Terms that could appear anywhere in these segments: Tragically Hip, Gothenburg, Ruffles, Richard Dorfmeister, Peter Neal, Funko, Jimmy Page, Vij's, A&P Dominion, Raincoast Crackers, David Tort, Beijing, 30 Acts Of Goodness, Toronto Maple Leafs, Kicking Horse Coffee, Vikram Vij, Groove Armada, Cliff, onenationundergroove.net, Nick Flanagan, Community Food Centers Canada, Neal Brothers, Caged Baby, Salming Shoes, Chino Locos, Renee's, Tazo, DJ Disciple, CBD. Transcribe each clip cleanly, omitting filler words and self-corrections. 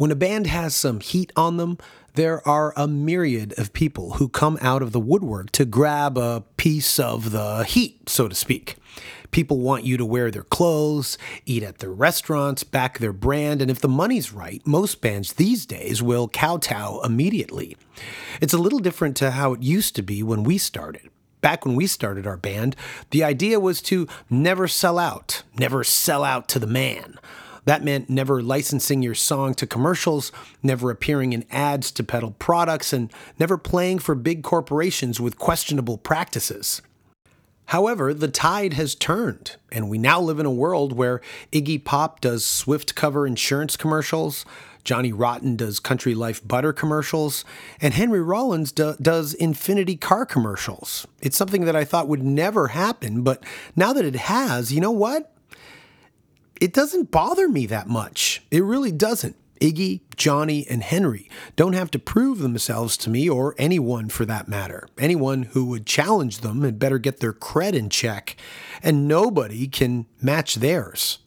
When a band has some heat on them, there are a myriad of people who come out of the woodwork to grab a piece of the heat, so to speak. People want you to wear their clothes, eat at their restaurants, back their brand, and if the money's right, most bands these days will kowtow immediately. It's a little different to how it used to be when we started. Back when we started our band, the idea was to never sell out to the man. That meant never licensing your song to commercials, never appearing in ads to peddle products, and never playing for big corporations with questionable practices. However, the tide has turned, and we now live in a world where Iggy Pop does Swift cover insurance commercials, Johnny Rotten does Country Life butter commercials, and Henry Rollins does Infinity car commercials. It's something that I thought would never happen, but now that it has, you know what? It doesn't bother me that much. It really doesn't. Iggy, Johnny, and Henry don't have to prove themselves to me or anyone for that matter. Anyone who would challenge them had better get their cred in check, and nobody can match theirs.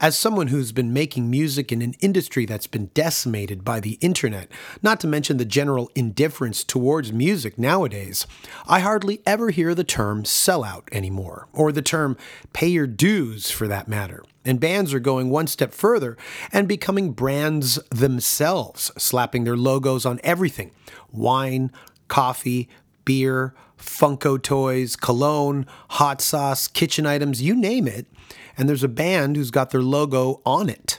As someone who's been making music in an industry that's been decimated by the internet, not to mention the general indifference towards music nowadays, I hardly ever hear the term sellout anymore, or the term pay your dues for that matter. And bands are going one step further and becoming brands themselves, slapping their logos on everything: wine, coffee, beer, Funko toys, cologne, hot sauce, kitchen items, you name it, and there's a band who's got their logo on it.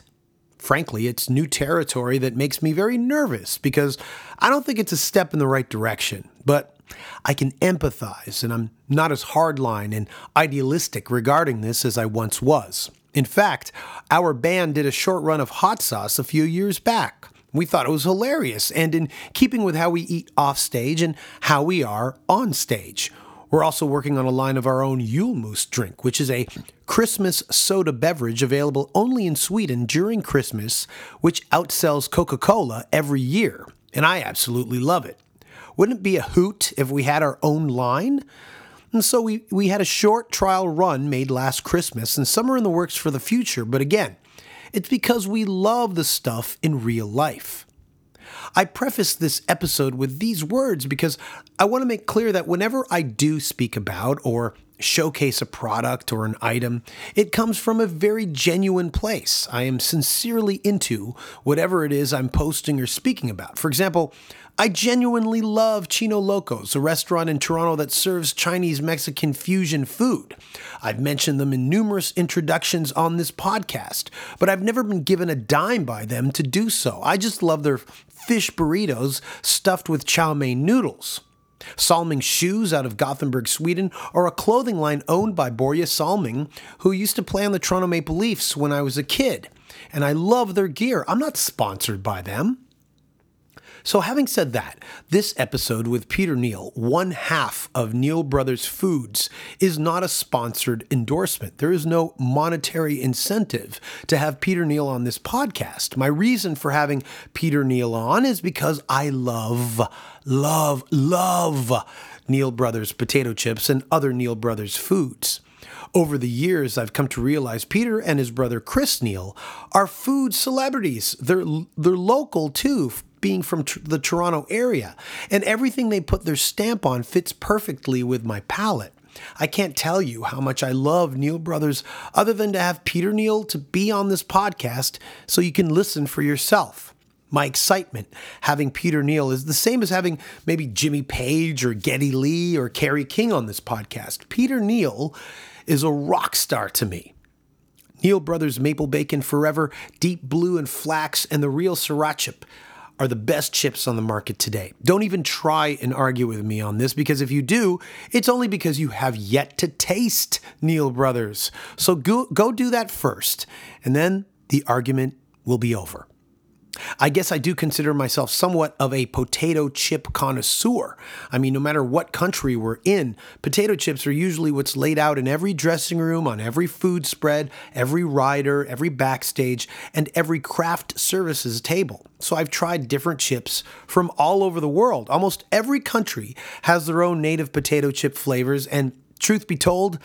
Frankly, it's new territory that makes me very nervous because I don't think it's a step in the right direction, but I can empathize, and I'm not as hardline and idealistic regarding this as I once was. In fact, our band did a short run of hot sauce a few years back. We thought it was hilarious and in keeping with how we eat off stage and how we are on stage. We're also working on a line of our own Julmust drink, which is a Christmas soda beverage available only in Sweden during Christmas, which outsells Coca-Cola every year, and I absolutely love it. Wouldn't it be a hoot if we had our own line? And so we had a short trial run made last Christmas, and some are in the works for the future, but again, it's because we love the stuff in real life. I preface this episode with these words because I want to make clear that whenever I do speak about or showcase a product or an item, it comes from a very genuine place. I am sincerely into whatever it is I'm posting or speaking about. For example, I genuinely love Chino Locos, a restaurant in Toronto that serves Chinese-Mexican fusion food. I've mentioned them in numerous introductions on this podcast, but I've never been given a dime by them to do so. I just love their fish burritos stuffed with chow mein noodles. Salming Shoes out of Gothenburg, Sweden, are a clothing line owned by Borja Salming, who used to play on the Toronto Maple Leafs when I was a kid, and I love their gear. I'm not sponsored by them. So having said that, this episode with Peter Neal, one half of Neal Brothers Foods, is not a sponsored endorsement. There is no monetary incentive to have Peter Neal on this podcast. My reason for having Peter Neal on is because I love Neal Brothers potato chips and other Neal Brothers foods. Over the years, I've come to realize Peter and his brother Chris Neal are food celebrities. They're local too, being from the Toronto area, and everything they put their stamp on fits perfectly with my palate. I can't tell you how much I love Neal Brothers other than to have Peter Neal to be on this podcast so you can listen for yourself. My excitement having Peter Neal is the same as having maybe Jimmy Page or Geddy Lee or Carrie King on this podcast. Peter Neal is a rock star to me. Neal Brothers Maple Bacon Forever, Deep Blue and Flax, and the Real Sriracha are the best chips on the market today. Don't even try and argue with me on this, because if you do, it's only because you have yet to taste Neal Brothers. So go do that first, and then the argument will be over. I guess I do consider myself somewhat of a potato chip connoisseur. I mean, no matter what country we're in, potato chips are usually what's laid out in every dressing room, on every food spread, every rider, every backstage, and every craft services table. So I've tried different chips from all over the world. Almost every country has their own native potato chip flavors, and truth be told,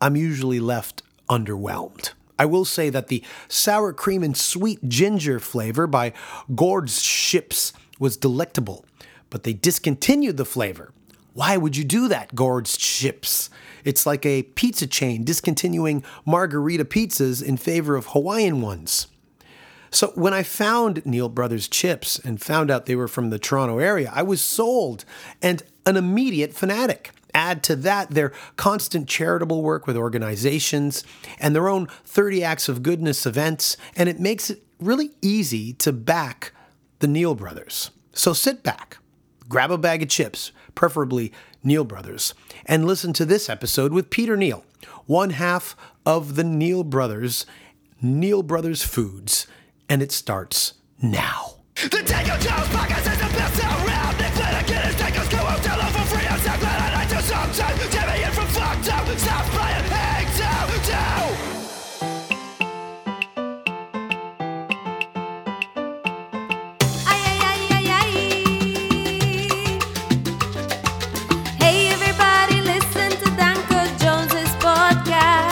I'm usually left underwhelmed. I will say that the sour cream and sweet ginger flavor by Gord's Chips was delectable, but they discontinued the flavor. Why would you do that, Gord's Chips? It's like a pizza chain discontinuing margarita pizzas in favor of Hawaiian ones. So when I found Neal Brothers chips and found out they were from the Toronto area, I was sold and an immediate fanatic. Add to that their constant charitable work with organizations and their own 30 Acts of Goodness events, and it makes it really easy to back the Neal Brothers. So sit back, grab a bag of chips, preferably Neal Brothers, and listen to this episode with Peter Neal, one half of the Neal Brothers Foods, and it starts now. The Tango Joe's Podcast is the best around. Nick Flanagan and Tango's go out down for free on Saturday night. I do sometimes. Get me in from fucked up. Stop playing Hexo. Hey, everybody, listen to Tango Jones' podcast.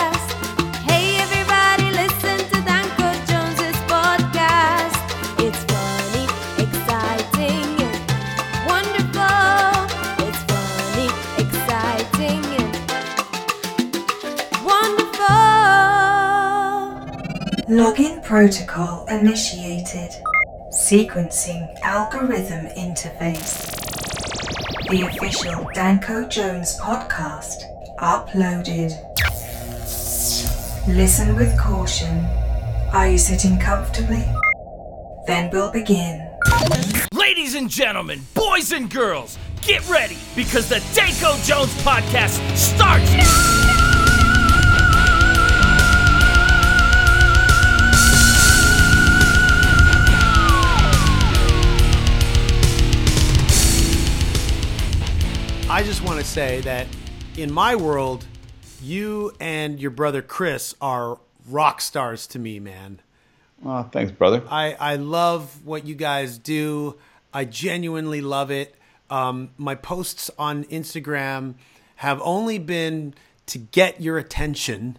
Login protocol initiated. Sequencing algorithm interface. The official Danko Jones podcast uploaded. Listen with caution. Are you sitting comfortably? Then we'll begin. Ladies and gentlemen, boys and girls, get ready because the Danko Jones podcast starts now! I just want to say that in my world, you and your brother Chris are rock stars to me, man. Oh, thanks, brother. I love what you guys do. I genuinely love it. My posts on Instagram have only been to get your attention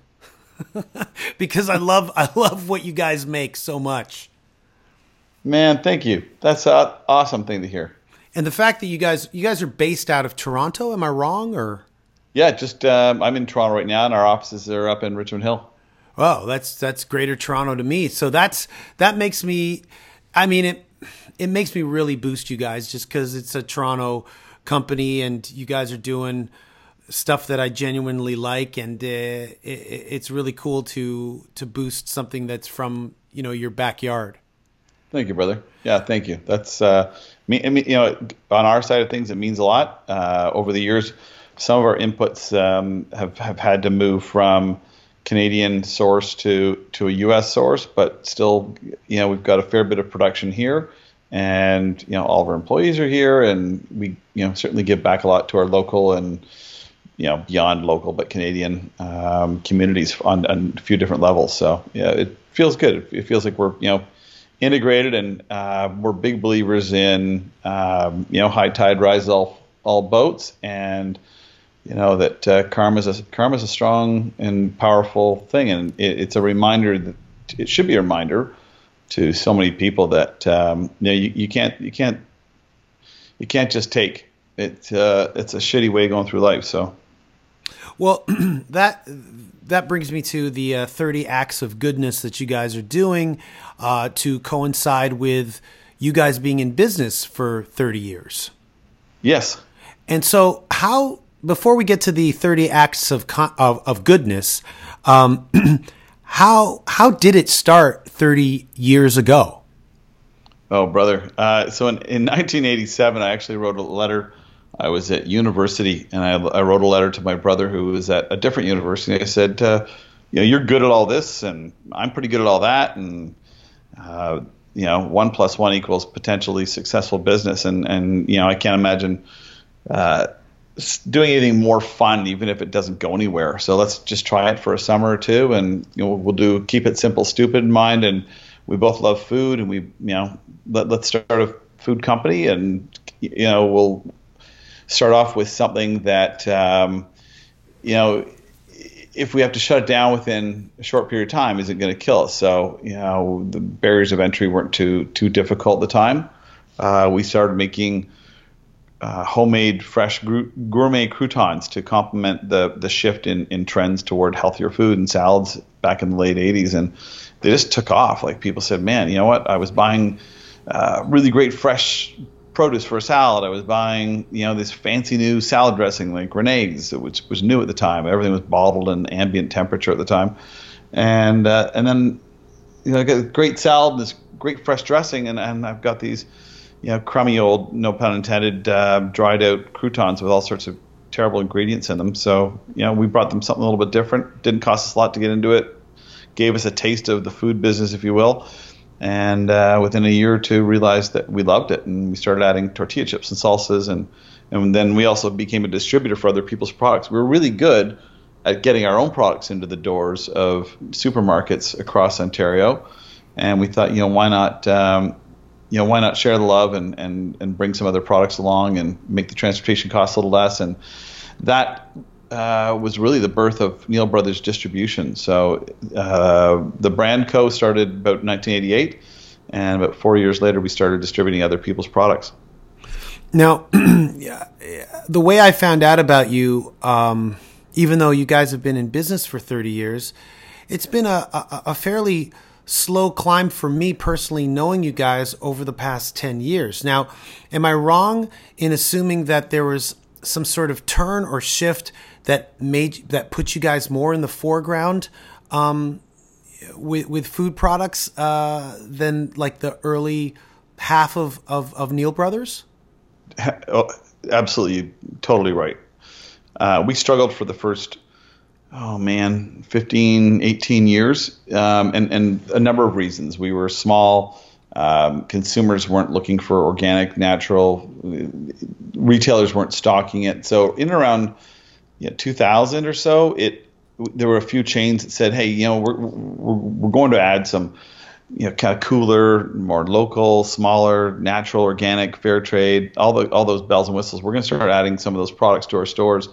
because I love what you guys make so much. Man, thank you. That's an awesome thing to hear. And the fact that you guys are based out of Toronto, am I wrong? Or yeah, just I'm in Toronto right now, and our offices are up in Richmond Hill. Oh, that's Greater Toronto to me. So that makes me, I mean, it makes me really boost you guys just because it's a Toronto company, and you guys are doing stuff that I genuinely like, and it's really cool to boost something that's from, you know, your backyard. Thank you, brother. Yeah, thank you. That's I mean, you know, on our side of things, it means a lot. Over the years, some of our inputs have had to move from Canadian source to a U.S. source, but still, you know, we've got a fair bit of production here, and you know, all of our employees are here, and we, you know, certainly give back a lot to our local and, you know, beyond local but Canadian communities on a few different levels. So yeah, it feels good. It feels like we're, you know, integrated, and we're big believers in you know, high tide rises all boats, and you know that karma is a strong and powerful thing, and it's a reminder that it should be a reminder to so many people that you know, you can't just take it. It's a shitty way of going through life. So well, that brings me to the 30 acts of goodness that you guys are doing to coincide with you guys being in business for 30 years. Yes. And so how, before we get to the 30 acts of goodness, how did it start 30 years ago? Oh, brother. So in 1987, I actually wrote a letter. I was at university, and I wrote a letter to my brother who was at a different university. I said, you know, you're good at all this, and I'm pretty good at all that, and, you know, 1 + 1 equals potentially successful business, and you know, I can't imagine doing anything more fun, even if it doesn't go anywhere. So let's just try it for a summer or two, and you know, we'll do keep it simple, stupid in mind, and we both love food, and we, you know, let's start a food company, and you know, we'll start off with something that, you know, if we have to shut it down within a short period of time, is it going to kill us? So, you know, the barriers of entry weren't too difficult at the time. We started making homemade fresh gourmet croutons to complement the shift in trends toward healthier food and salads back in the late 80s. And they just took off. Like, people said, man, you know what? I was buying really great fresh produce for a salad. I was buying, you know, this fancy new salad dressing like Renee's, which was new at the time. Everything was bottled in ambient temperature at the time. And then, you know, I got a great salad, this great fresh dressing, and I've got these, you know, crummy old, no pun intended, dried out croutons with all sorts of terrible ingredients in them. So, you know, we brought them something a little bit different. Didn't cost us a lot to get into it. Gave us a taste of the food business, if you will. And within a year or two, realized that we loved it, and we started adding tortilla chips and salsas, and then we also became a distributor for other people's products. We were really good at getting our own products into the doors of supermarkets across Ontario, and we thought, you know, why not, share the love and bring some other products along and make the transportation costs a little less, and that was really the birth of Neal Brothers Distribution. So the brand co started about 1988, and about 4 years later we started distributing other people's products. Now, the way I found out about you, even though you guys have been in business for 30 years, it's been a fairly slow climb for me personally, knowing you guys over the past 10 years. Now, am I wrong in assuming that there was some sort of turn or shift that put you guys more in the foreground with food products than like the early half of Neal Brothers? Oh, absolutely, totally right. We struggled for the first 15, 18 years, and a number of reasons. We were small. Consumers weren't looking for organic, natural. Retailers weren't stocking it. So in around 2000 or so, there were a few chains that said, "Hey, you know, we're going to add some, you know, kind of cooler, more local, smaller, natural, organic, fair trade, all those bells and whistles. We're going to start adding some of those products to our stores,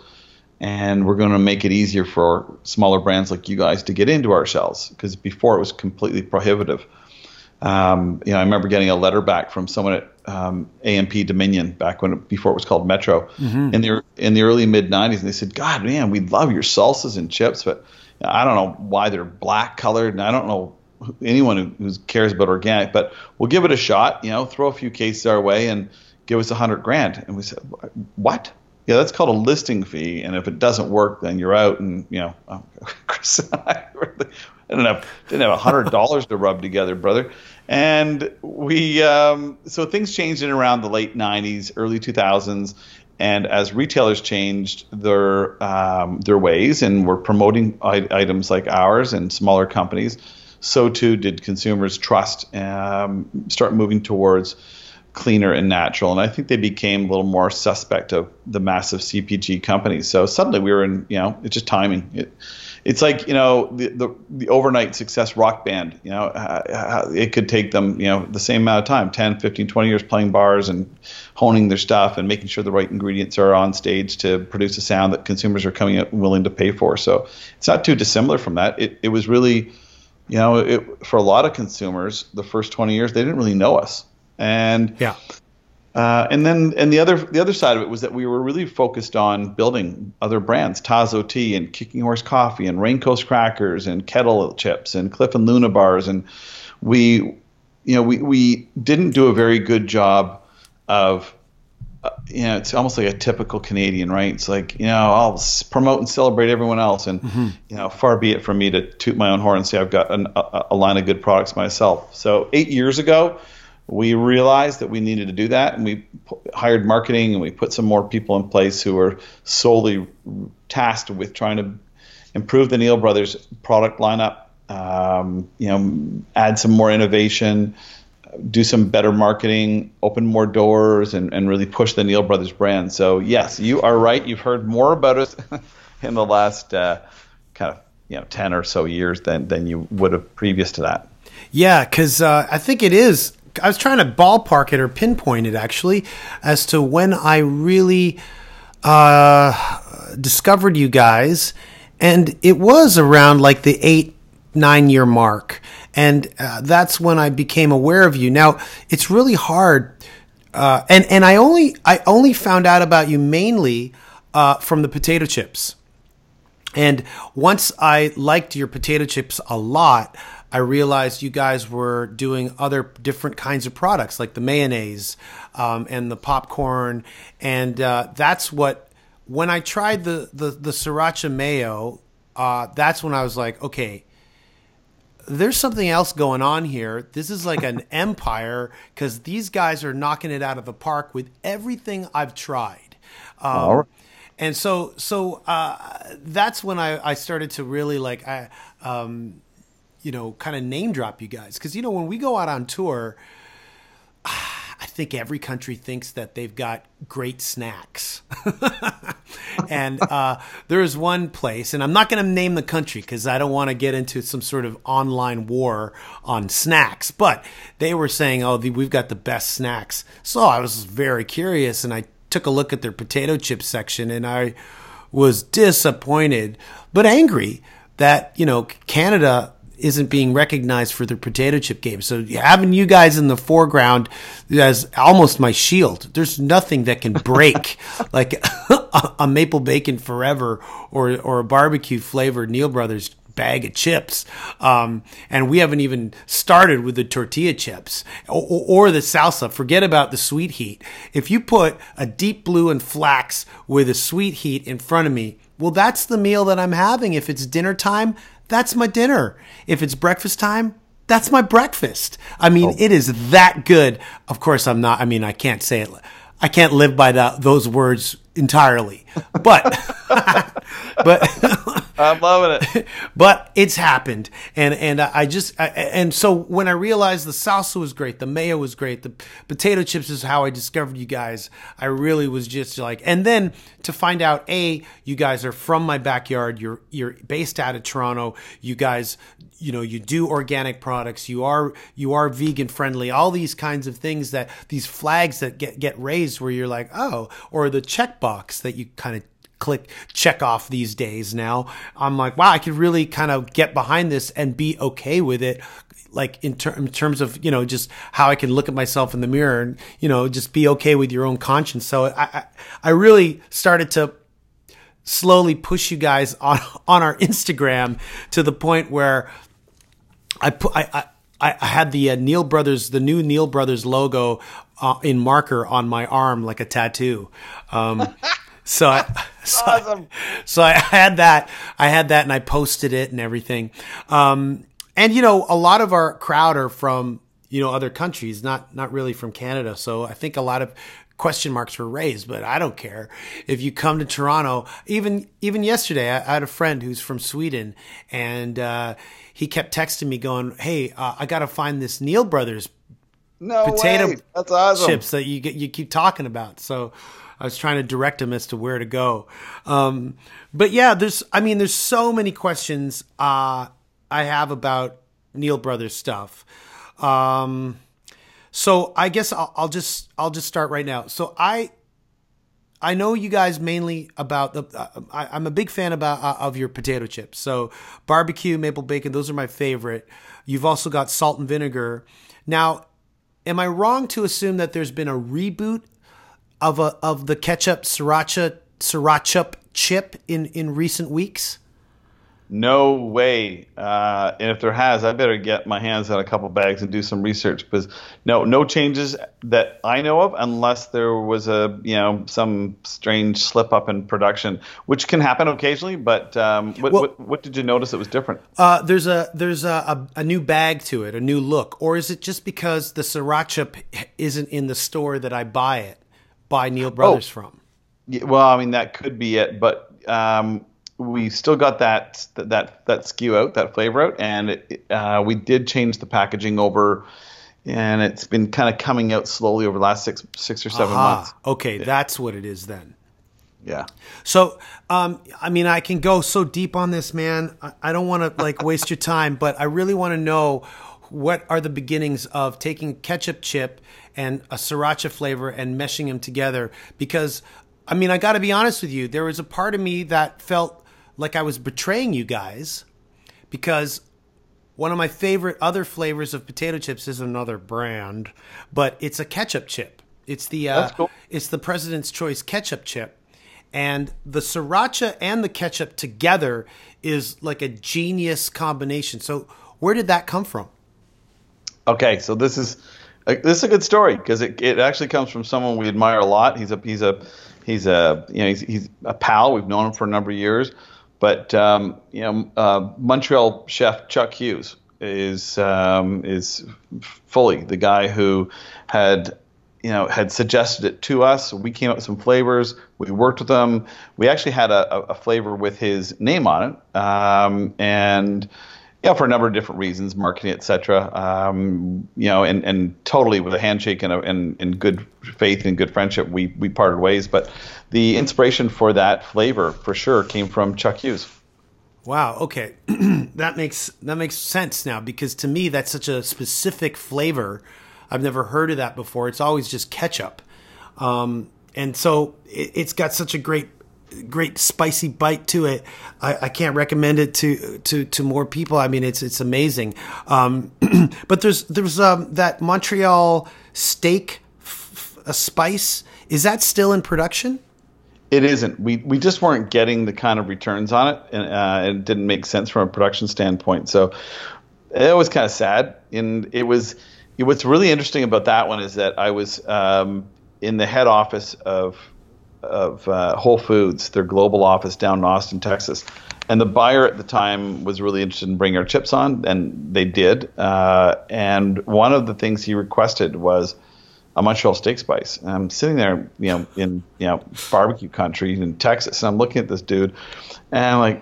and we're going to make it easier for smaller brands like you guys to get into our shelves, because before it was completely prohibitive." I remember getting a letter back from someone at A&P Dominion back before it was called Metro, mm-hmm. in the early mid '90s, and they said, "God, man, we love your salsas and chips, but I don't know why they're black colored, and I don't know anyone who cares about organic, but we'll give it a shot. You know, throw a few cases our way and give us $100,000." And we said, "What? Yeah, that's called a listing fee, and if it doesn't work, then you're out." And Chris and I didn't have $100 to rub together, brother. And we so things changed in around the late 90s, early 2000s, and as retailers changed their ways and were promoting items like ours and smaller companies, so too did consumers' trust start moving towards cleaner and natural. And I think they became a little more suspect of the massive CPG companies. So suddenly we were in, it's just timing. It's like, the overnight success rock band, it could take them, the same amount of time, 10, 15, 20 years playing bars and honing their stuff and making sure the right ingredients are on stage to produce a sound that consumers are coming out willing to pay for. So it's not too dissimilar from that. It was really, for a lot of consumers, the first 20 years, they didn't really know us. And yeah. And then the other side of it was that we were really focused on building other brands, Tazo Tea and Kicking Horse Coffee and Raincoast Crackers and Kettle Chips and Cliff and Luna bars, and we didn't do a very good job of it's almost like a typical Canadian, right? It's like, I'll promote and celebrate everyone else, and mm-hmm. Far be it from me to toot my own horn and say I've got a line of good products myself. So 8 years ago, we realized that we needed to do that, and we hired marketing, and we put some more people in place who were solely tasked with trying to improve the Neal Brothers product lineup, add some more innovation, do some better marketing, open more doors, and really push the Neal Brothers brand. So, yes, you are right. You've heard more about us in the last 10 or so years than you would have previous to that. Yeah, because I think it is. I was trying to ballpark it or pinpoint it actually as to when I really discovered you guys And it was around like the 8-9 year mark. And that's when I became aware of you. Now, it's really hard. And I only found out about you mainly from the potato chips. And once I liked your potato chips a lot, I realized you guys were doing other different kinds of products like the mayonnaise and the popcorn. And that's what, when I tried the sriracha mayo, that's when I was like, okay, there's something else going on here. This is like an empire because these guys are knocking it out of the park with everything I've tried. All right. And so that's when I started to really like, kind of name drop you guys. Because, when we go out on tour, I think every country thinks that they've got great snacks. And there is one place, and I'm not going to name the country because I don't want to get into some sort of online war on snacks. But they were saying, oh, we've got the best snacks. So I was very curious, and I took a look at their potato chip section, and I was disappointed but angry that Canada isn't being recognized for their potato chip game. So having you guys in the foreground as almost my shield, there's nothing that can break like a maple bacon forever or a barbecue flavored Neal Brothers bag of chips. And we haven't even started with the tortilla chips or the salsa. Forget about the sweet heat. If you put a deep blue and flax with a sweet heat in front of me, well, that's the meal that I'm having. If it's dinner time, that's my dinner. If it's breakfast time, that's my breakfast. I mean, It is that good. Of course, I'm not. I mean, I can't say it. I can't live by those words entirely, but I'm loving it. But it's happened, and so when I realized the salsa was great, the mayo was great, the potato chips is how I discovered you guys. I really was just like, and then to find out, you guys are from my backyard. You're based out of Toronto. You guys, you do organic products. You are vegan friendly. All these kinds of things that these flags that get raised where you're like, oh, or the checkbox that you kind of check off these days. Now I'm like, wow, I could really kind of get behind this and be okay with it. Like in terms of, just how I can look at myself in the mirror and, just be okay with your own conscience. So I really started to slowly push you guys on our Instagram to the point where I had the Neal Brothers, the new Neal Brothers logo in marker on my arm, like a tattoo. Awesome. So I had that and I posted it and everything. And a lot of our crowd are from, other countries, not really from Canada. So I think a lot of question marks were raised, but I don't care. If you come to Toronto, even yesterday, I had a friend who's from Sweden and, he kept texting me going, hey, I got to find this Neal Brothers potato That's awesome. Chips that you keep talking about. So, I was trying to direct him as to where to go. But yeah, there's so many questions I have about Neal Brothers stuff. So I guess I'll just start right now. So I know you guys mainly about I'm a big fan of your potato chips. So barbecue, maple bacon, those are my favorite. You've also got salt and vinegar. Now, am I wrong to assume that there's been a reboot of the ketchup sriracha chip in recent weeks? No way. And if there has, I better get my hands on a couple bags and do some research, because no changes that I know of, unless there was a some strange slip up in production, which can happen occasionally. But what did you notice that was different? There's a new bag to it, a new look, or is it just because the sriracha isn't in the store that I buy it? By Neal Brothers from? Yeah, well, I mean, that could be it, but we still got that SKU out, that flavor out, and we did change the packaging over, and it's been kind of coming out slowly over the last six or seven months. Okay, yeah. That's what it is then. Yeah. So, I mean, I can go so deep on this, man. I don't want to waste your time, but I really want to know, what are the beginnings of taking ketchup chip and a sriracha flavor and meshing them together? Because, I mean, I got to be honest with you, there was a part of me that felt like I was betraying you guys, because one of my favorite other flavors of potato chips is another brand, but it's a ketchup chip. It's the That's cool. It's the President's Choice ketchup chip. And the sriracha and the ketchup together is like a genius combination. So where did that come from? Okay, so this is a good story, because it actually comes from someone we admire a lot. He's a pal. We've known him for a number of years. But Montreal chef Chuck Hughes is fully the guy who had suggested it to us. We came up with some flavors. We worked with them. We actually had a flavor with his name on it, for a number of different reasons, marketing, etc. And totally with a handshake and good faith and good friendship, we parted ways. But the inspiration for that flavor, for sure, came from Chuck Hughes. Wow. Okay, that makes sense now, because to me that's such a specific flavor. I've never heard of that before. It's always just ketchup. And so it's got such a great spicy bite to it. I can't recommend it to more people. I mean, it's amazing. But there's that Montreal steak spice. Is that still in production? It isn't. We just weren't getting the kind of returns on it, and it didn't make sense from a production standpoint. So it was kind of sad, and it was... What's really interesting about that one is that I was in the head office of Whole Foods, their global office down in Austin, Texas. And the buyer at the time was really interested in bringing our chips on, and they did. And one of the things he requested was a Montreal steak spice. And I'm sitting there, in barbecue country in Texas, and I'm looking at this dude, and I'm like,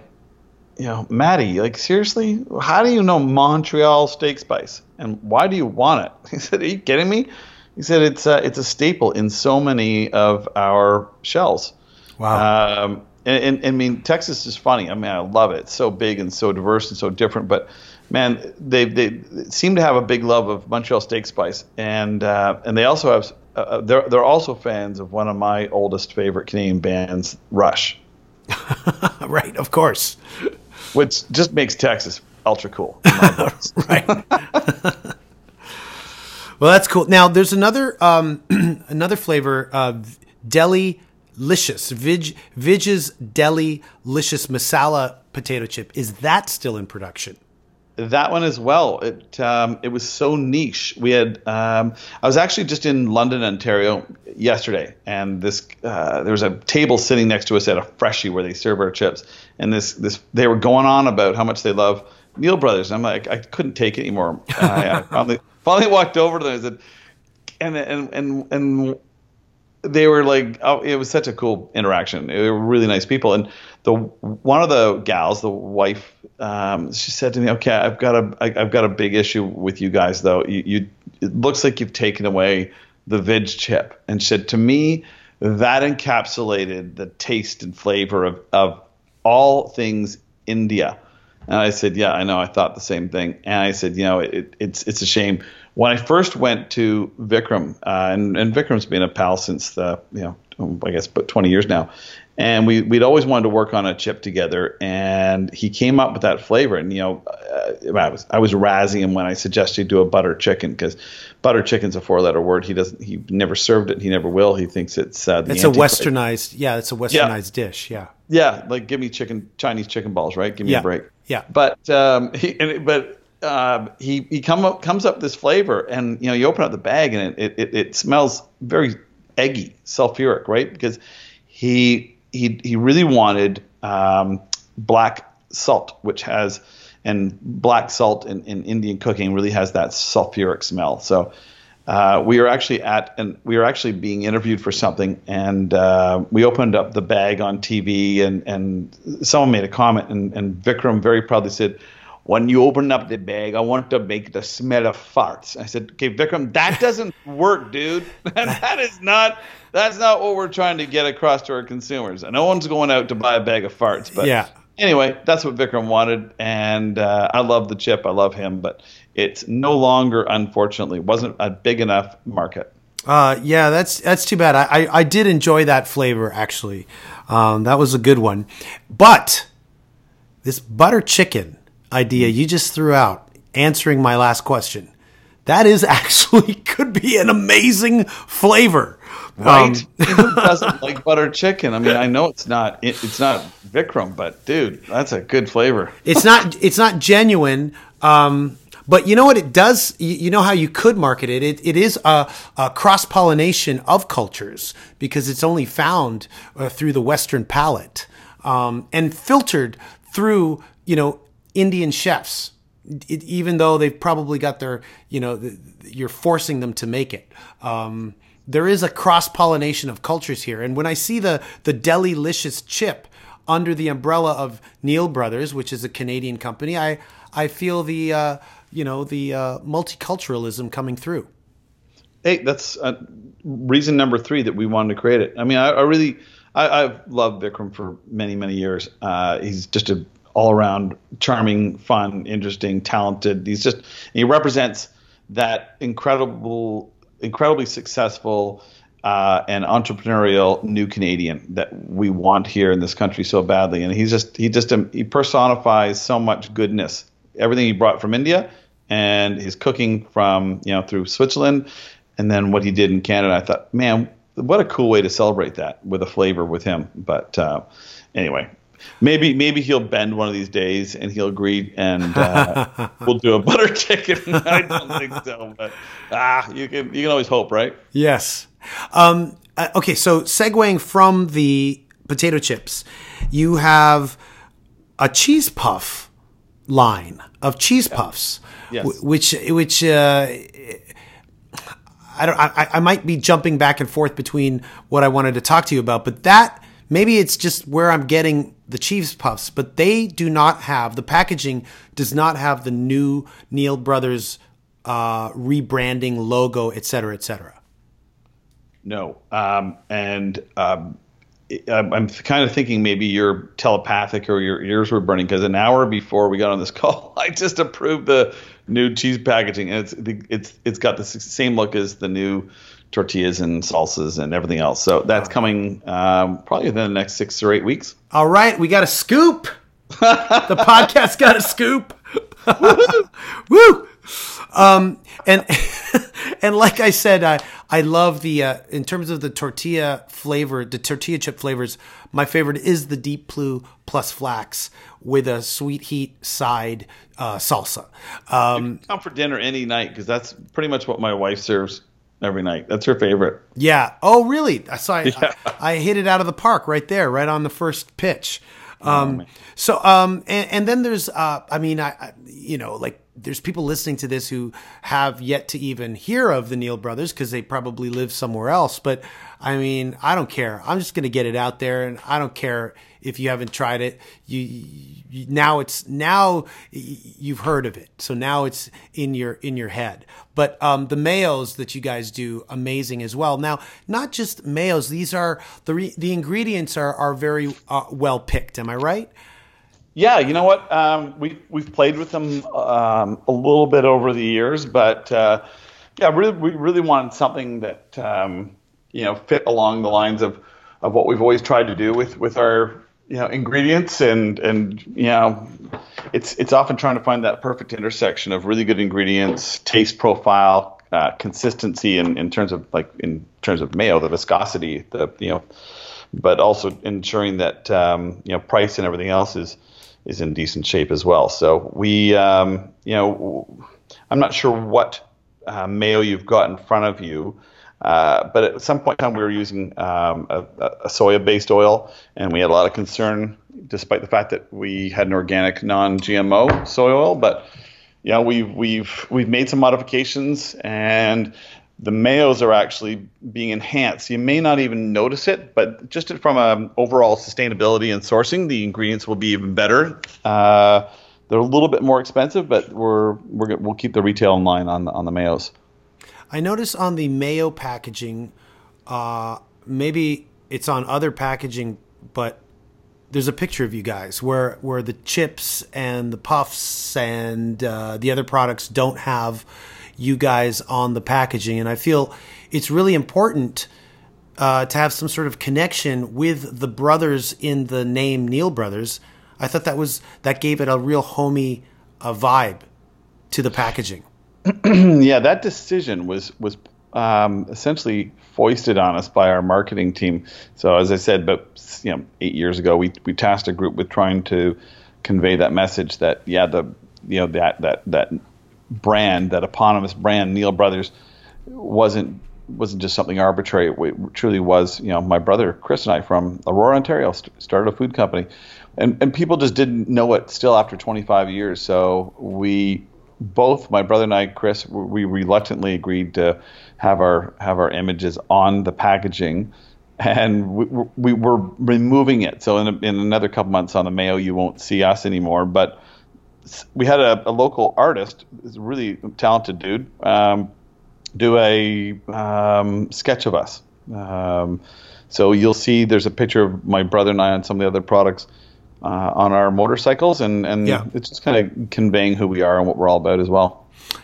Maddie, like, seriously, how do you know Montreal steak spice? And why do you want it? He said, are you kidding me? He said, it's a staple in so many of our shells. Wow. And I mean, Texas is funny. I mean, I love it. It's so big and so diverse and so different. But, man, they seem to have a big love of Montreal steak spice. And they also have they're also fans of one of my oldest favorite Canadian bands, Rush. Right, of course. Which just makes Texas ultra cool. Right. Well, that's cool. Now, there's another another flavor of Deli-licious. Vij's Deli-licious masala potato chip. Is that still in production? That one as well. It was so niche. We had I was actually just in London, Ontario yesterday, and this there was a table sitting next to us at a Freshie where they serve our chips, and this they were going on about how much they love Neal Brothers. And I'm like, I couldn't take it anymore. I finally walked over to them and said, and they were like, oh, it was such a cool interaction. They were really nice people. And one of the gals, the wife, she said to me, okay, I've got a big issue with you guys, though. It looks like you've taken away the Vij chip. And she said, to me, that encapsulated the taste and flavor of all things India. And I said, yeah, I know. I thought the same thing. And I said, it's a shame. When I first went to Vikram, and Vikram's been a pal since about 20 years now, and we'd always wanted to work on a chip together, and he came up with that flavor, and I was razzing him when I suggested he do a butter chicken, because butter chicken's a four-letter word. He never served it, he never will. He thinks it's a westernized dish. Yeah. Yeah, like give me Chinese chicken balls, right? Give me a break. Yeah. But he comes up this flavor, and you open up the bag, and it smells very eggy, sulfuric, right? Because he really wanted black salt, which in Indian cooking really has that sulfuric smell. So we were actually being interviewed for something, and we opened up the bag on TV, and someone made a comment, and Vikram very proudly said, when you open up the bag, I want to make the smell of farts. I said, okay, Vikram, that doesn't work, dude. That's not what we're trying to get across to our consumers. And no one's going out to buy a bag of farts. But anyway, that's what Vikram wanted. And I love the chip. I love him. But it's no longer, unfortunately, wasn't a big enough market. That's too bad. I did enjoy that flavor, actually. That was a good one. But This butter chicken idea you just threw out, answering my last question, that is actually could be an amazing flavor. Right? Who doesn't like butter chicken? I mean, I know it's not Vikram, but dude, that's a good flavor. It's not genuine. But you know what it does? You know how you could market it? It is a cross-pollination of cultures because it's only found through the Western palate and filtered through, Indian chefs, even though they've probably got their, you're forcing them to make it. There is a cross-pollination of cultures here. And when I see the Delilicious chip under the umbrella of Neal Brothers, which is a Canadian company, I feel the... the multiculturalism coming through. Hey, that's reason number 3 that we wanted to create it. I mean, I've loved Vikram for many, many years. He's just an all-around charming, fun, interesting, talented. He represents that incredibly successful and entrepreneurial new Canadian that we want here in this country so badly. And he personifies so much goodness. Everything he brought from India and his cooking from, through Switzerland, and then what he did in Canada. I thought, man, what a cool way to celebrate that with a flavor with him. But anyway, maybe he'll bend one of these days and he'll agree and we'll do a butter chicken. I don't think so, but you can always hope, right? Yes. Okay, so segueing from the potato chips, you have a cheese puff line of cheese puffs, yes. which I might be jumping back and forth between what I wanted to talk to you about, but that maybe it's just where I'm getting the cheese puffs, but they do not have, the packaging does not have the new Neal Brothers rebranding logo, etc. No. I'm kind of thinking maybe you're telepathic or your ears were burning because an hour before we got on this call, I just approved the new cheese packaging, and it's got the same look as the new tortillas and salsas and everything else. So that's coming probably within the next 6 or 8 weeks. All right, we got a scoop. The podcast got a scoop. Woo! And like I said, I love in terms of the tortilla flavor, the tortilla chip flavors, my favorite is the Deep Blue plus flax with a sweet heat side salsa. You can come for dinner any night because that's pretty much what my wife serves every night. That's her favorite. Yeah. Oh, really? So I hit it out of the park right there, right on the first pitch. And then there's, there's people listening to this who have yet to even hear of the Neal Brothers because they probably live somewhere else. But I mean, I don't care. I'm just going to get it out there, and I don't care if you haven't tried it. Now you've heard of it, so now it's in your head. But the mayos that you guys do, amazing as well. Now, not just mayos; these are the ingredients are very well picked. Am I right? Yeah, you know what? We've played with them a little bit over the years, but we really wanted something that fit along the lines of what we've always tried to do with our ingredients and it's often trying to find that perfect intersection of really good ingredients, taste profile, consistency in terms of mayo, the viscosity, but also ensuring that price and everything else is in decent shape as well. So we, I'm not sure what mayo you've got in front of you, but at some point in time we were using a soya-based oil, and we had a lot of concern, despite the fact that we had an organic, non-GMO soy oil. But we've made some modifications, and the mayos are actually being enhanced. You may not even notice it, but just from overall sustainability and sourcing, the ingredients will be even better. They're a little bit more expensive, but we'll keep the retail in line on the mayos. I notice on the mayo packaging, maybe it's on other packaging, but there's a picture of you guys where the chips and the puffs and the other products don't have you guys on the packaging. And I feel it's really important to have some sort of connection with the brothers in the name Neal Brothers. I thought that was, that gave it a real homey vibe to the packaging. Yeah, that decision was essentially foisted on us by our marketing team. So as I said, but 8 years ago, we tasked a group with trying to convey that message that that brand, that eponymous brand, Neal Brothers, wasn't just something arbitrary. It truly was. My brother Chris and I from Aurora, Ontario, started a food company, and people just didn't know it still after 25 years. So we both, my brother and I, Chris, we reluctantly agreed to have our images on the packaging, and we were removing it. So in another couple months on the mail, you won't see us anymore. But we had a local artist, a really talented dude, do a sketch of us. So you'll see there's a picture of my brother and I on some of the other products on our motorcycles, and yeah, it's just kind of conveying who we are and what we're all about as well.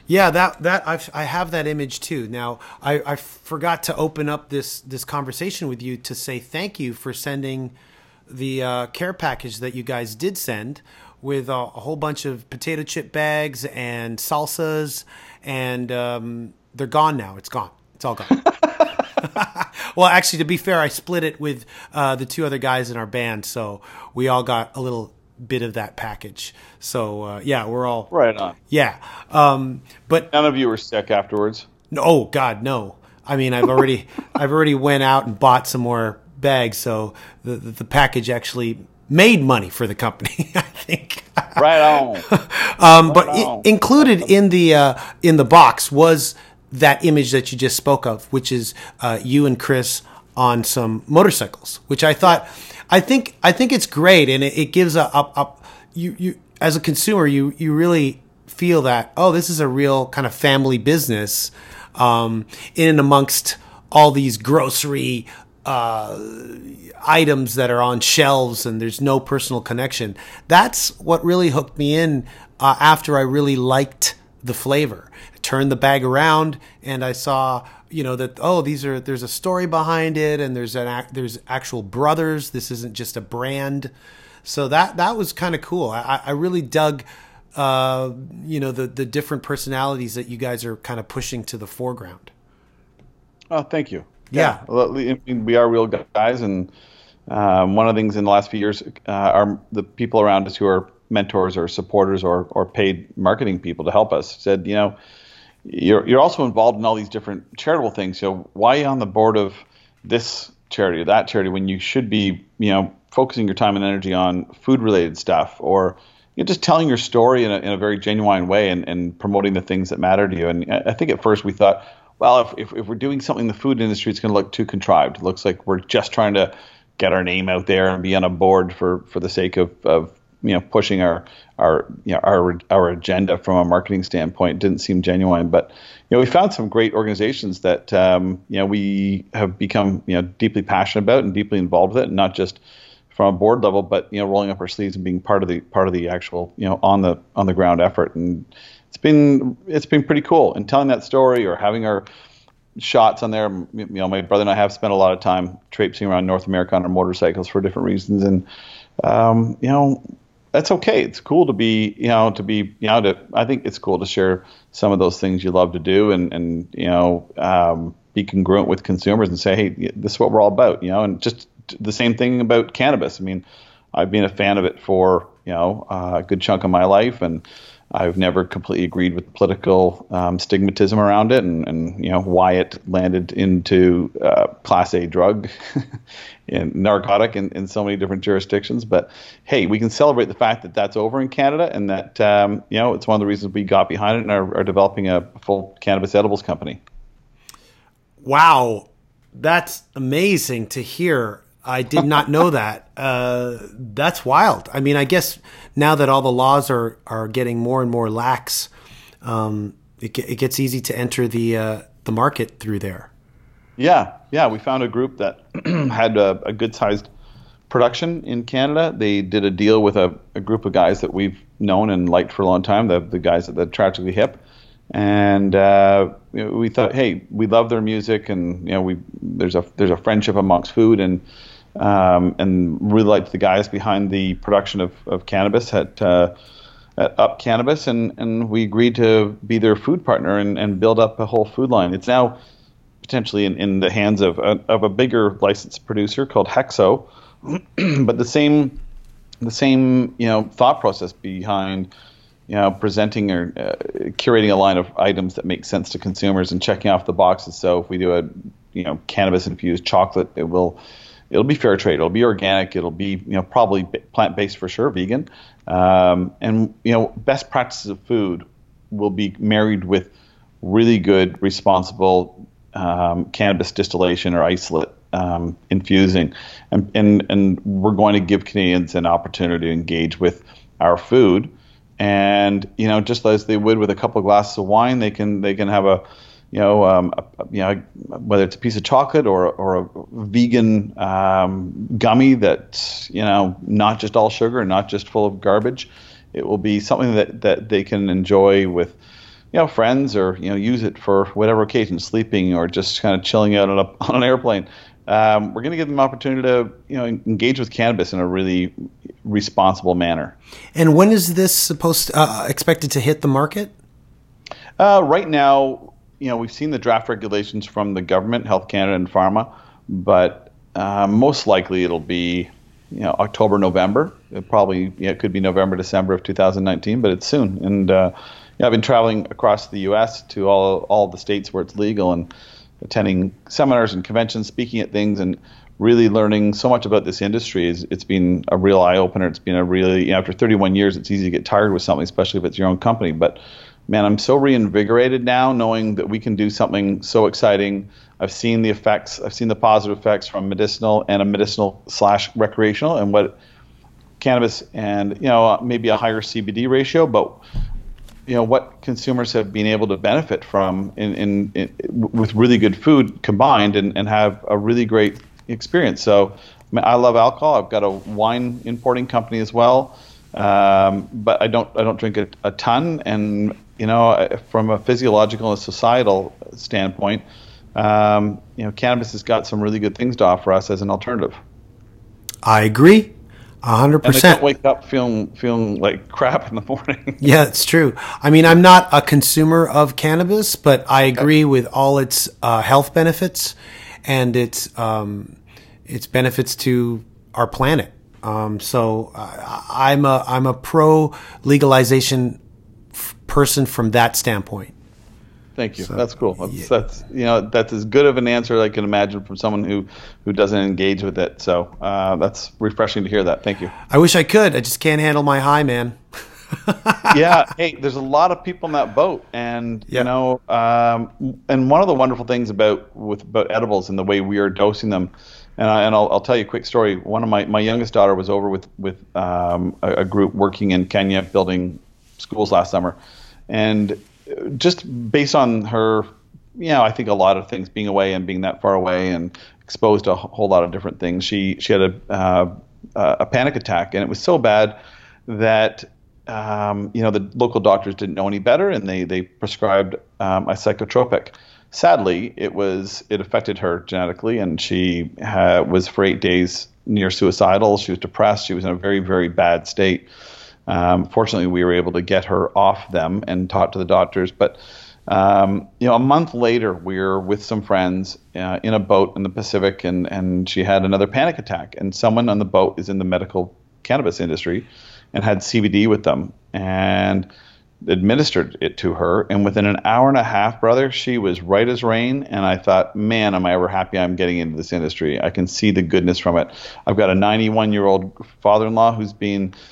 Yeah, that I have that image too. Now, I forgot to open up this conversation with you to say thank you for sending the care package that you guys did send with a whole bunch of potato chip bags and salsas, and they're gone now. It's gone. It's all gone. Well, actually, to be fair, I split it with the two other guys in our band, so we all got a little bit of that package. So, yeah, we're all... Right on. Yeah. But none of you were sick afterwards? No, oh, God, no. I mean, I've already went out and bought some more bags, so the package actually made money for the company, I think. Right on. Included in the box was that image that you just spoke of, which is you and Chris on some motorcycles, which I think it's great, and it gives you as a consumer, you really feel that, oh, this is a real kind of family business, in and amongst all these grocery items that are on shelves, and there's no personal connection. That's what really hooked me in after I really liked the flavor. I turned the bag around and I saw, that, oh, there's a story behind it, and there's actual brothers. This isn't just a brand. So that was kind of cool. I really dug, the different personalities that you guys are kind of pushing to the foreground. Oh, thank you. Yeah. We are real guys, and one of the things in the last few years are the people around us who are mentors or supporters or paid marketing people to help us said, you're also involved in all these different charitable things. So why are you on the board of this charity or that charity when you should be, focusing your time and energy on food-related stuff, or just telling your story in a very genuine way and promoting the things that matter to you? And I think at first we thought, well, if we're doing something in the food industry, it's going to look too contrived. It looks like we're just trying to get our name out there and be on a board for the sake of pushing our agenda from a marketing standpoint. It didn't seem genuine, but we found some great organizations that we have become deeply passionate about and deeply involved with it, and not just from a board level, but rolling up our sleeves and being part of the actual on the ground effort. And It's been pretty cool, and telling that story or having our shots on there. My brother and I have spent a lot of time traipsing around North America on our motorcycles for different reasons, and that's okay. It's cool to be, I think it's cool to share some of those things you love to do, and be congruent with consumers and say, hey, this is what we're all about, and just the same thing about cannabis. I mean, I've been a fan of it for a good chunk of my life, and I've never completely agreed with political stigmatism around it, and why it landed into Class A drug and narcotic in so many different jurisdictions. But hey, we can celebrate the fact that that's over in Canada, and that it's one of the reasons we got behind it and are developing a full cannabis edibles company. Wow, that's amazing to hear. I did not know that. That's wild. I mean, I guess now that all the laws are getting more and more lax, it gets easy to enter the market through there. Yeah. We found a group that had a good-sized production in Canada. They did a deal with a group of guys that we've known and liked for a long time, the guys at the Tragically Hip. And we thought, hey, we love their music, and there's a friendship amongst food, and and really liked the guys behind the production of cannabis at Up Cannabis, and we agreed to be their food partner and build up a whole food line. It's now potentially in the hands of a bigger licensed producer called Hexo, but the same thought process behind presenting or curating a line of items that make sense to consumers and checking off the boxes. So if we do a cannabis infused chocolate, it'll be fair trade, it'll be organic, it'll be probably plant based for sure, vegan, and best practices of food will be married with really good responsible cannabis distillation or isolate infusing, and we're going to give Canadians an opportunity to engage with our food. And just as they would with a couple of glasses of wine, they can have a whether it's a piece of chocolate or a vegan gummy that's not just all sugar and not just full of garbage. It will be something that they can enjoy with friends, or use it for whatever occasion, sleeping or just kind of chilling out on an airplane. We're going to give them an opportunity to engage with cannabis in a really responsible manner. And when is this expected to hit the market? Right now, we've seen the draft regulations from the government, Health Canada and Pharma, but most likely it'll be October, November. It could be November, December of 2019, but it's soon. And I've been traveling across the U.S. to all the states where it's legal and attending seminars and conventions, speaking at things, and really learning so much about this industry. It's been a real eye-opener. It's been a really, after 31 years, it's easy to get tired with something, especially if it's your own company. But, man, I'm so reinvigorated now knowing that we can do something so exciting. I've seen the effects. I've seen the positive effects from medicinal and a medicinal/recreational and what cannabis and, maybe a higher CBD ratio, but what consumers have been able to benefit from with really good food combined and have a really great experience. So I love alcohol. I've got a wine importing company as well, but I don't drink a ton. And from a physiological and societal standpoint, cannabis has got some really good things to offer us as an alternative. I agree. 100%. I don't wake up feeling like crap in the morning. Yeah, it's true. I mean, I'm not a consumer of cannabis, but I agree with all its health benefits and its benefits to our planet. So I'm a pro legalization person from that standpoint. Thank you. So, that's cool. That's as good of an answer as I can imagine from someone who doesn't engage with it. So that's refreshing to hear that. Thank you. I wish I could. I just can't handle my high, man. Yeah. Hey, there's a lot of people in that boat, and and one of the wonderful things about edibles and the way we are dosing them, and I'll tell you a quick story. One of my youngest daughter was over with a group working in Kenya building schools last summer, and just based on her, I think a lot of things being away and being that far away and exposed to a whole lot of different things, she had a panic attack, and it was so bad that the local doctors didn't know any better, and they prescribed a psychotropic. Sadly, it affected her genetically, and she was for 8 days near suicidal. She was depressed. She was in a very, very bad state. Fortunately, we were able to get her off them and talk to the doctors. But, a month later, we were with some friends in a boat in the Pacific, and she had another panic attack. And someone on the boat is in the medical cannabis industry and had CBD with them and administered it to her. And within an hour and a half, brother, she was right as rain. And I thought, man, am I ever happy I'm getting into this industry. I can see the goodness from it. I've got a 91-year-old father-in-law who's been –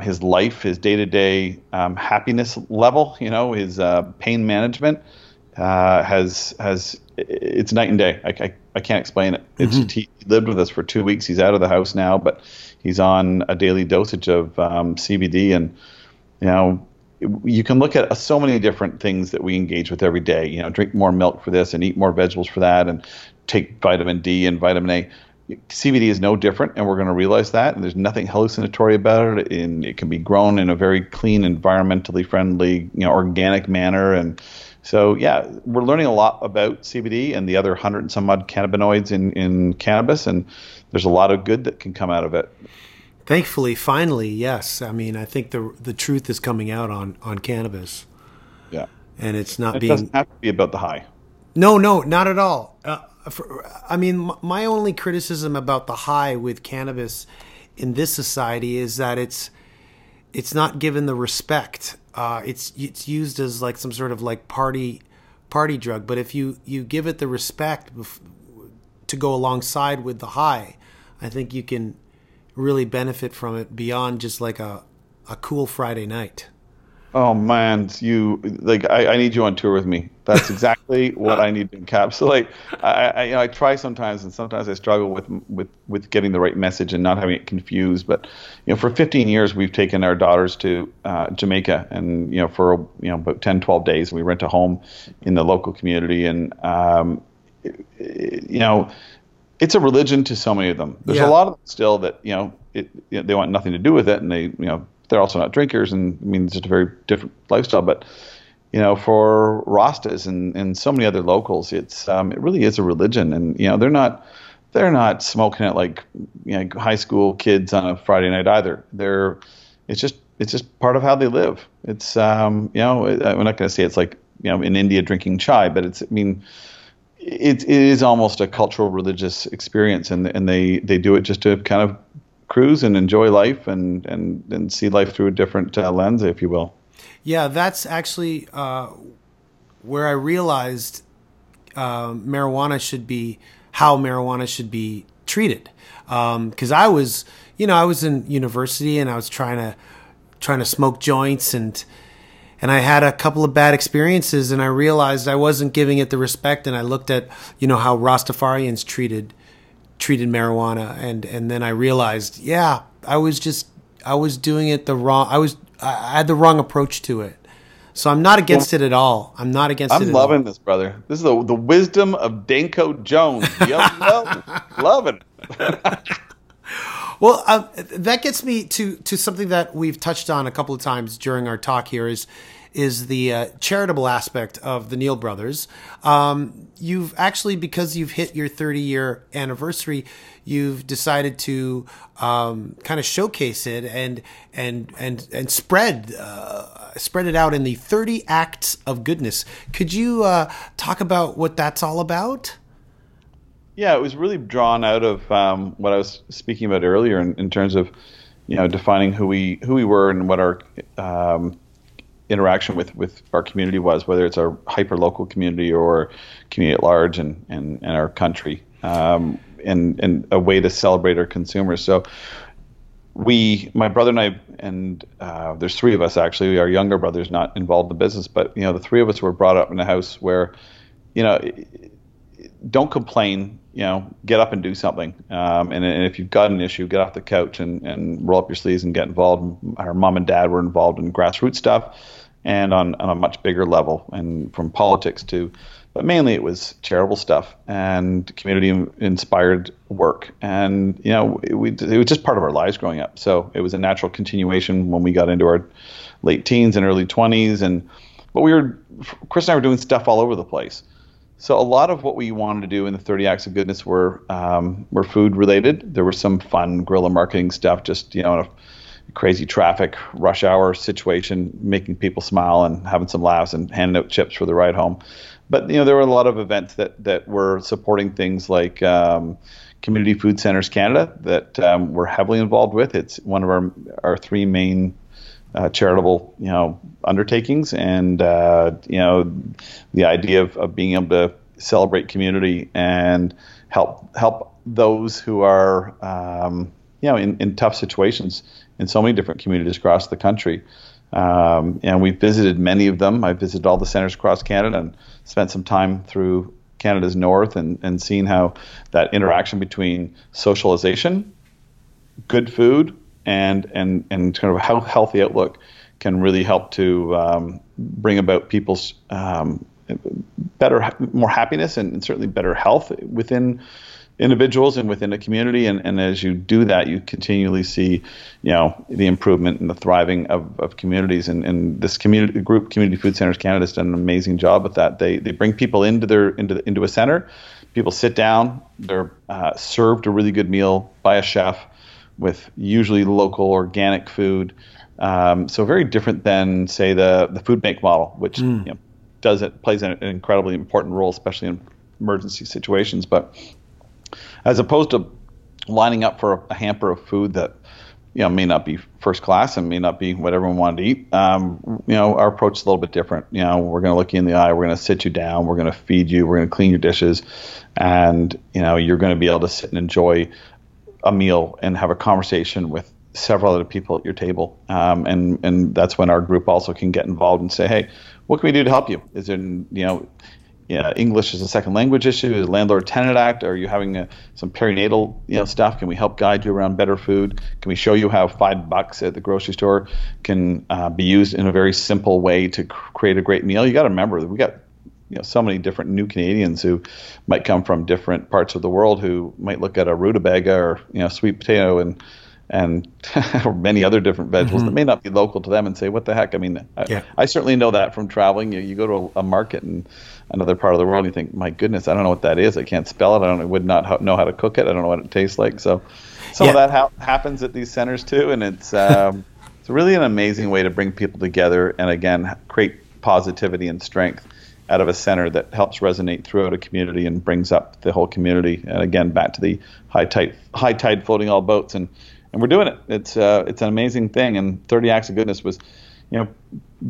his life, his day-to-day happiness level, his pain management has it's night and day. I can't explain it. He lived with us for 2 weeks. He's out of the house now, but he's on a daily dosage of CBD. And you can look at so many different things that we engage with every day. Drink more milk for this and eat more vegetables for that, and take vitamin D and vitamin A. CBD is no different, and we're going to realize that. And there's nothing hallucinatory about it, and it can be grown in a very clean, environmentally friendly, organic manner, and So yeah, we're learning a lot about CBD and the other 100 and some odd cannabinoids in cannabis, and there's a lot of good that can come out of it. Thankfully, finally, yes. I mean, I think the truth is coming out on cannabis. Yeah. And it's not It doesn't have to be about the high. No, not at all. My only criticism about the high with cannabis in this society is that it's not given the respect. It's used as like some sort of like party drug. But if you give it the respect to go alongside with the high, I think you can really benefit from it beyond just like a cool Friday night. Oh man, I need you on tour with me. That's exactly what I need to encapsulate. I try sometimes, and sometimes I struggle with getting the right message and not having it confused. But for 15 years we've taken our daughters to Jamaica, and for about 10-12 days we rent a home in the local community, and it's a religion to so many of them. There's a lot of them still that they want nothing to do with it, and they they're also not drinkers, and I mean it's just a very different lifestyle. But for Rastas and so many other locals, it's it really is a religion, and they're not smoking it like high school kids on a Friday night either. It's just part of how they live. It's I'm not going to say it's like in India drinking chai, but it is almost a cultural religious experience, and they do it just to kind of cruise and enjoy life and see life through a different lens, if you will. Yeah, that's actually where I realized marijuana should be treated. Because I was in university and I was trying to smoke joints and I had a couple of bad experiences, and I realized I wasn't giving it the respect. And I looked at, how Rastafarians treated marijuana, and then I realized, I had the wrong approach to it. So I'm not against it at all. I'm not against it at all. I'm loving this, brother. This is the wisdom of Danko Jones. Loving it. Well, that gets me to something that we've touched on a couple of times during our talk here is the charitable aspect of the Neal Brothers. You've actually, because you've hit your 30-year anniversary, you've decided to kind of showcase it and spread it out in the 30 Acts of Goodness. Could you talk about what that's all about? Yeah, it was really drawn out of what I was speaking about earlier in terms of, defining who we were and what our interaction with our community was, whether it's our hyper-local community or community at large and our country, and a way to celebrate our consumers. So my brother and I, and there's three of us actually, our younger brother's not involved in the business, but, the three of us were brought up in a house where, don't complain, get up and do something. And if you've got an issue, get off the couch and roll up your sleeves and get involved. Our mom and dad were involved in grassroots stuff and on a much bigger level, and from politics but mainly it was charitable stuff and community inspired work. And, it was just part of our lives growing up. So it was a natural continuation when we got into our late teens and early 20s. But Chris and I were doing stuff all over the place. So a lot of what we wanted to do in the 30 Acts of Goodness were food related. There was some fun guerrilla marketing stuff, just in a crazy traffic rush hour situation, making people smile and having some laughs and handing out chips for the ride home. But there were a lot of events that were supporting things like Community Food Centers Canada that we're heavily involved with. It's one of our three main charitable, undertakings, and the idea of being able to celebrate community and help those who are, in tough situations in so many different communities across the country. And we've visited many of them. I visited all the centers across Canada and spent some time through Canada's north and seen how that interaction between socialization, good food, and kind of a healthy outlook can really help to bring about people's better, more happiness and certainly better health within individuals and within a community. And as you do that, you continually see, you know, the improvement and the thriving of communities. And this community group, Community Food Centers Canada, has done an amazing job with that. They bring people into a center. People sit down. They're served a really good meal by a chef with usually local organic food. So very different than, say, the food bank model, which you know, plays an incredibly important role, especially in emergency situations. But as opposed to lining up for a hamper of food that, you know, may not be first class and may not be what everyone wanted to eat, you know, our approach is a little bit different. You know, we're going to look you in the eye. We're going to sit you down. We're going to feed you. We're going to clean your dishes. And, you know, you're going to be able to sit and enjoy a meal and have a conversation with several other people at your table. And that's when our group also can get involved and say, hey, what can we do to help you? Is there, you know, English is a second language issue? Is Landlord-Tenant Act? Are you having some perinatal, you know, stuff? Can we help guide you around better food? Can we show you how $5 at the grocery store can be used in a very simple way to create a great meal? You got to remember that we got, you know, so many different new Canadians who might come from different parts of the world who might look at a rutabaga or, you know, sweet potato and or many other different vegetables that may not be local to them and say, what the heck? I mean, I certainly know that from traveling. You go to a market in another part of the world and you think, my goodness, I don't know what that is. I can't spell it. I would not know how to cook it. I don't know what it tastes like. So some of that happens at these centers too. And it's really an amazing way to bring people together and, again, create positivity and strength out of a center that helps resonate throughout a community and brings up the whole community. And, again, back to the high tide floating all boats. And we're doing it. It's an amazing thing. And 30 Acts of Goodness was, you know,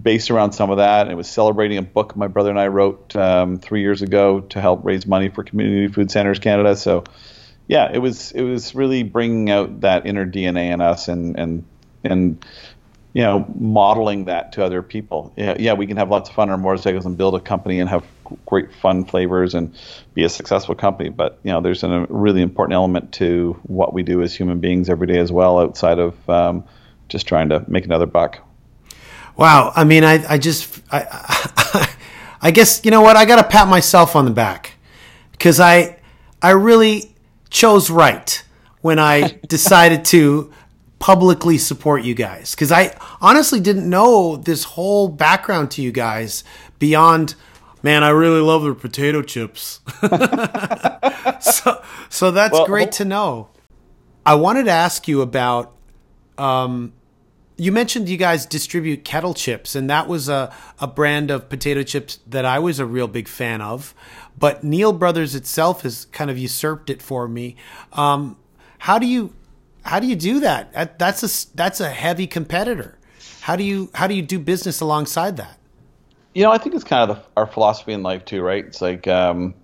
based around some of that. And it was celebrating a book my brother and I wrote 3 years ago to help raise money for Community Food Centers Canada. So, yeah, it was really bringing out that inner DNA in us and you know, modeling that to other people. Yeah, we can have lots of fun on our motorcycles and build a company and have great fun flavors and be a successful company. But, you know, there's a really important element to what we do as human beings every day as well, outside of just trying to make another buck. Wow. I mean, I guess, you know what? I got to pat myself on the back because I really chose right when I decided to publicly support you guys, because I honestly didn't know this whole background to you guys beyond, man, I really love their potato chips. so that's great to know. I wanted to ask you about, you mentioned you guys distribute Kettle Chips, and that was a brand of potato chips that I was a real big fan of, but Neal Brothers itself has kind of usurped it for me. How do you do that? That's a heavy competitor. How do you do business alongside that? You know, I think it's kind of our philosophy in life too, right? It's like, you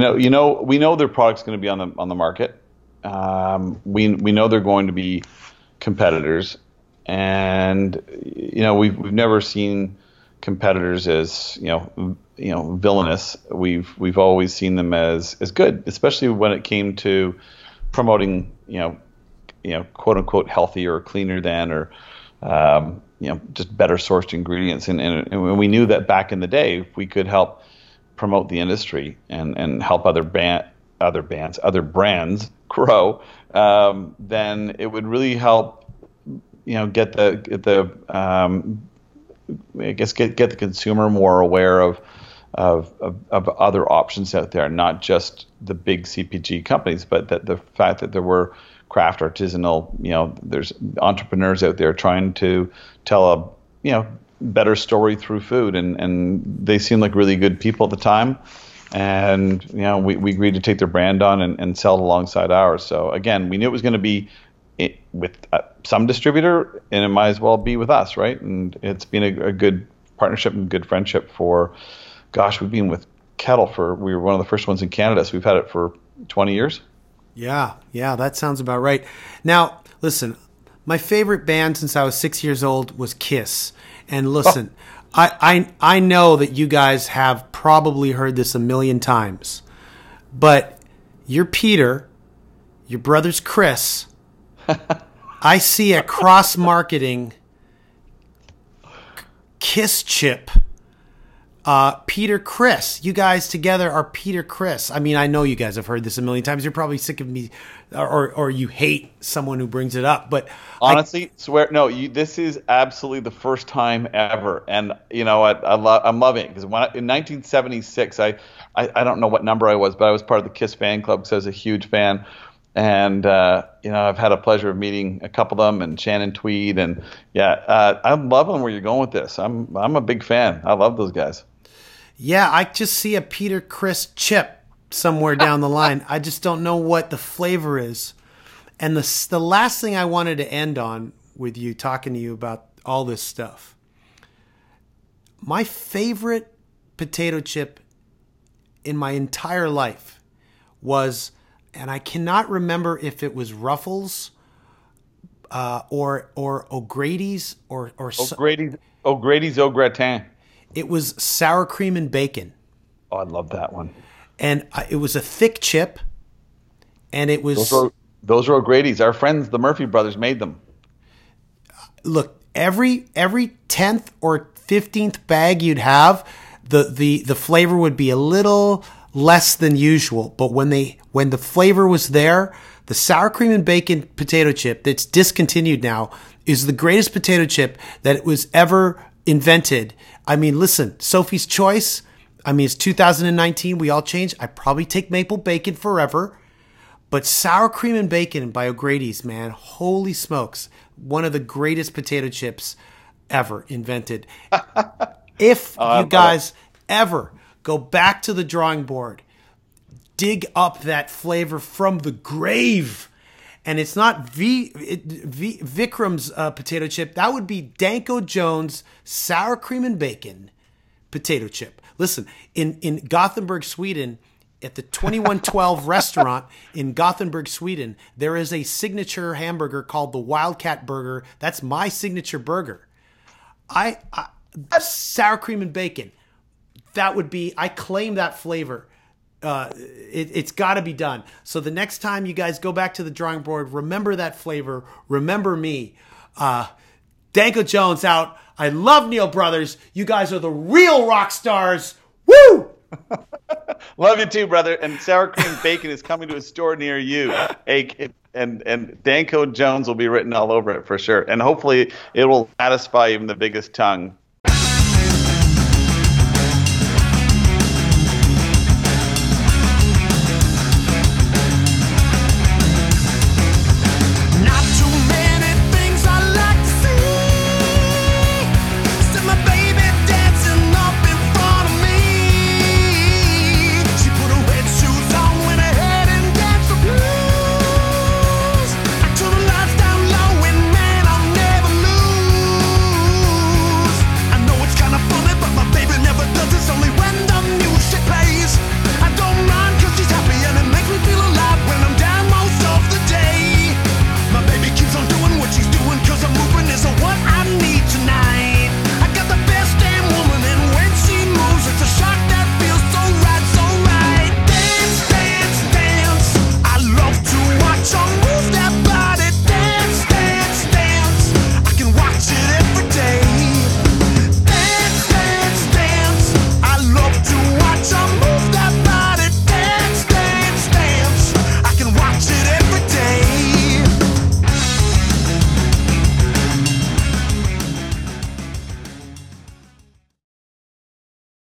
know, we know their product's going to be on the market. We know they're going to be competitors, and you know, we've never seen competitors as, you know, villainous. We've always seen them as good, especially when it came to promoting, you know, quote unquote healthy or cleaner than, or you know, just better sourced ingredients. And we knew that back in the day, if we could help promote the industry and help other brands grow, then it would really help, you know, get the consumer more aware of other options out there, not just the big CPG companies, but that the fact that there were craft, artisanal, you know, there's entrepreneurs out there trying to tell a, you know, better story through food, and they seemed like really good people at the time, and you know, we agreed to take their brand on and sell it alongside ours. So again, we knew it was going to be with some distributor, and it might as well be with us, right? And it's been a good partnership and good friendship for, gosh, we've been with Kettle we were one of the first ones in Canada, so we've had it for 20 years. Yeah, that sounds about right. Now, listen, my favorite band since I was 6 years old was Kiss. And listen, I know that you guys have probably heard this a million times, but you're Peter, your brother's Chris. I see a cross-marketing Kiss chip Peter Criss. You guys together are Peter Criss. I mean, I know you guys have heard this a million times. You're probably sick of me, or you hate someone who brings it up. But honestly, this is absolutely the first time ever. And you know, I'm loving it, because in 1976, I don't know what number I was, but I was part of the Kiss fan club because I was a huge fan. And, you know, I've had a pleasure of meeting a couple of them, and Shannon Tweed. And, I'm loving where you're going with this. I'm a big fan. I love those guys. Yeah, I just see a Peter Criss chip somewhere down the line. I just don't know what the flavor is. And the last thing I wanted to end on with you, talking to you about all this stuff, my favorite potato chip in my entire life was... and I cannot remember if it was Ruffles or O'Grady's or O'Grady's au gratin. It was sour cream and bacon. Oh, I love that one. And it was a thick chip, and it was those are O'Grady's. Our friends, the Murphy brothers, made them. Look, every 10th or 15th bag you'd have, the flavor would be a little less than usual, but when the flavor was there, the sour cream and bacon potato chip that's discontinued now is the greatest potato chip that was ever invented. I mean, listen, Sophie's Choice, I mean, it's 2019, we all change. I probably take maple bacon forever, but sour cream and bacon by O'Grady's, man, holy smokes, one of the greatest potato chips ever invented. If you guys ever... go back to the drawing board, dig up that flavor from the grave. And it's not Vikram's potato chip. That would be Danko Jones' sour cream and bacon potato chip. Listen, in Gothenburg, Sweden, at the 2112 restaurant in Gothenburg, Sweden, there is a signature hamburger called the Wildcat Burger. That's my signature burger. I sour cream and bacon. That would be, I claim that flavor. It's got to be done. So the next time you guys go back to the drawing board, remember that flavor. Remember me. Danko Jones out. I love Neal Brothers. You guys are the real rock stars. Woo! Love you too, brother. And sour cream bacon is coming to a store near you. And Danko Jones will be written all over it for sure. And hopefully it will satisfy even the biggest tongue